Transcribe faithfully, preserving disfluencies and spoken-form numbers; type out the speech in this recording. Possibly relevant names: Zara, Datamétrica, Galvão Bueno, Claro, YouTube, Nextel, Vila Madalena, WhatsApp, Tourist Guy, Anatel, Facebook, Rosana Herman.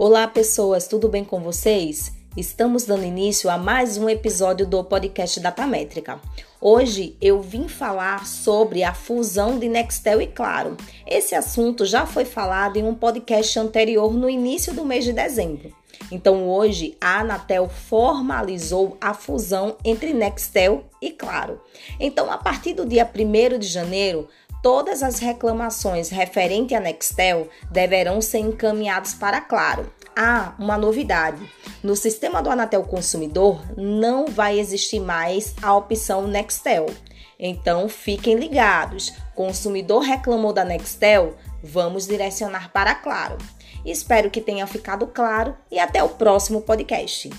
Olá pessoas, tudo bem com vocês? Estamos dando início a mais um episódio do podcast Datamétrica. Hoje eu vim falar sobre a fusão de Nextel e Claro. Esse assunto já foi falado em um podcast anterior no início do mês de dezembro. Então hoje a Anatel formalizou a fusão entre Nextel e Claro. Então a partir do dia primeiro de janeiro, todas as reclamações referentes à Nextel deverão ser encaminhadas para Claro. Ah, uma novidade. No sistema do Anatel Consumidor não vai existir mais a opção Nextel. Então, fiquem ligados. Consumidor reclamou da Nextel? Vamos direcionar para Claro. Espero que tenha ficado claro e até o próximo podcast.